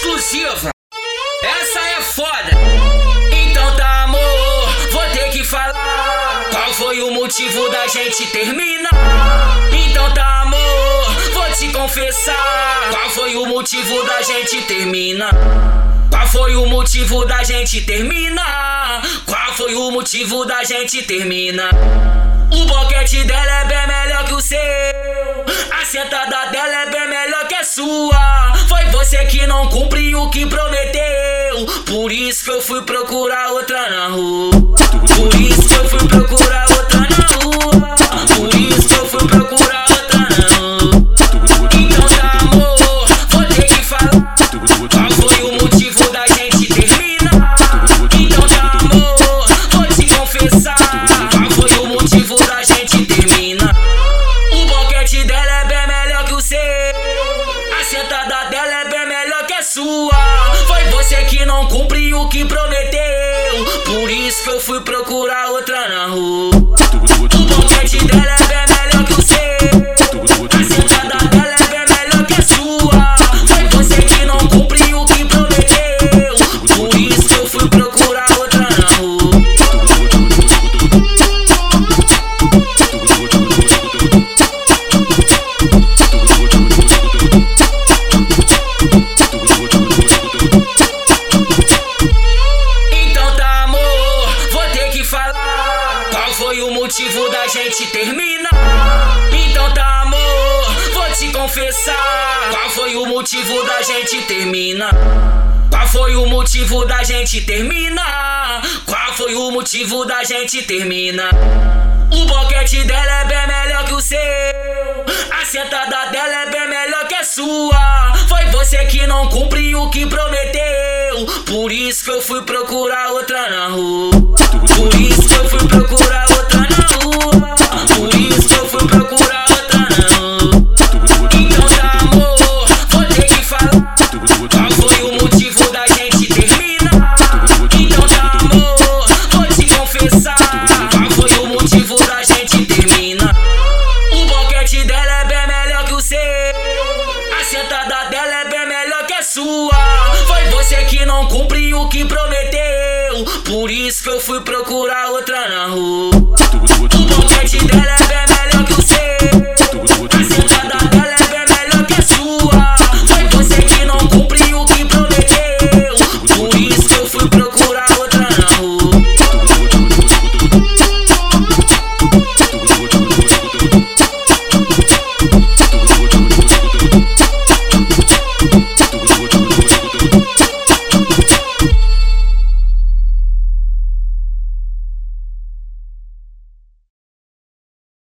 exclusiva. Essa é foda. Então tá, amor, vou ter que falar qual foi o motivo da gente terminar. Então tá, amor, vou te confessar qual foi o motivo da gente terminar. Qual foi o motivo da gente terminar? Qual foi o motivo da gente terminar? O boquete dela é bem melhor que o seu, a sentada dela é bem melhor que a sua. Foi você que não cumpriu o que prometeu, por isso que eu fui procurar outra na rua. Por isso que eu fui procurar outra na rua. Por isso que eu fui procurar outra na rua. Então tá, amor, vou ter que falar qual foi o motivo da gente terminar. Então tá, amor, vou te confessar qual foi o motivo da gente terminar. O boquete dela é bem melhor que o seu, a sentada dela é bem melhor que a sua. Foi você que não cumpriu o que prometeu, por isso que eu fui procurar outra na rua. O boquete dela é bem melhor que o seu, a sentada dela é bem melhor que a sua. Foi você que não cumpriu o que prometeu, por isso que eu fui procurar outra na rua. Então tá, amor, vou ter que falar qual foi o motivo da gente terminar. Então tá, amor, vou te confessar qual foi o motivo da gente terminar. Qual foi o motivo da gente terminar? Qual foi o motivo da gente terminar? O boquete dela é bem melhor que o seu, a sentada dela é bem melhor que a sua. Foi você que não cumpriu o que prometeu, por isso que eu fui procurar outra na rua. Por isso que eu fui procurar outra.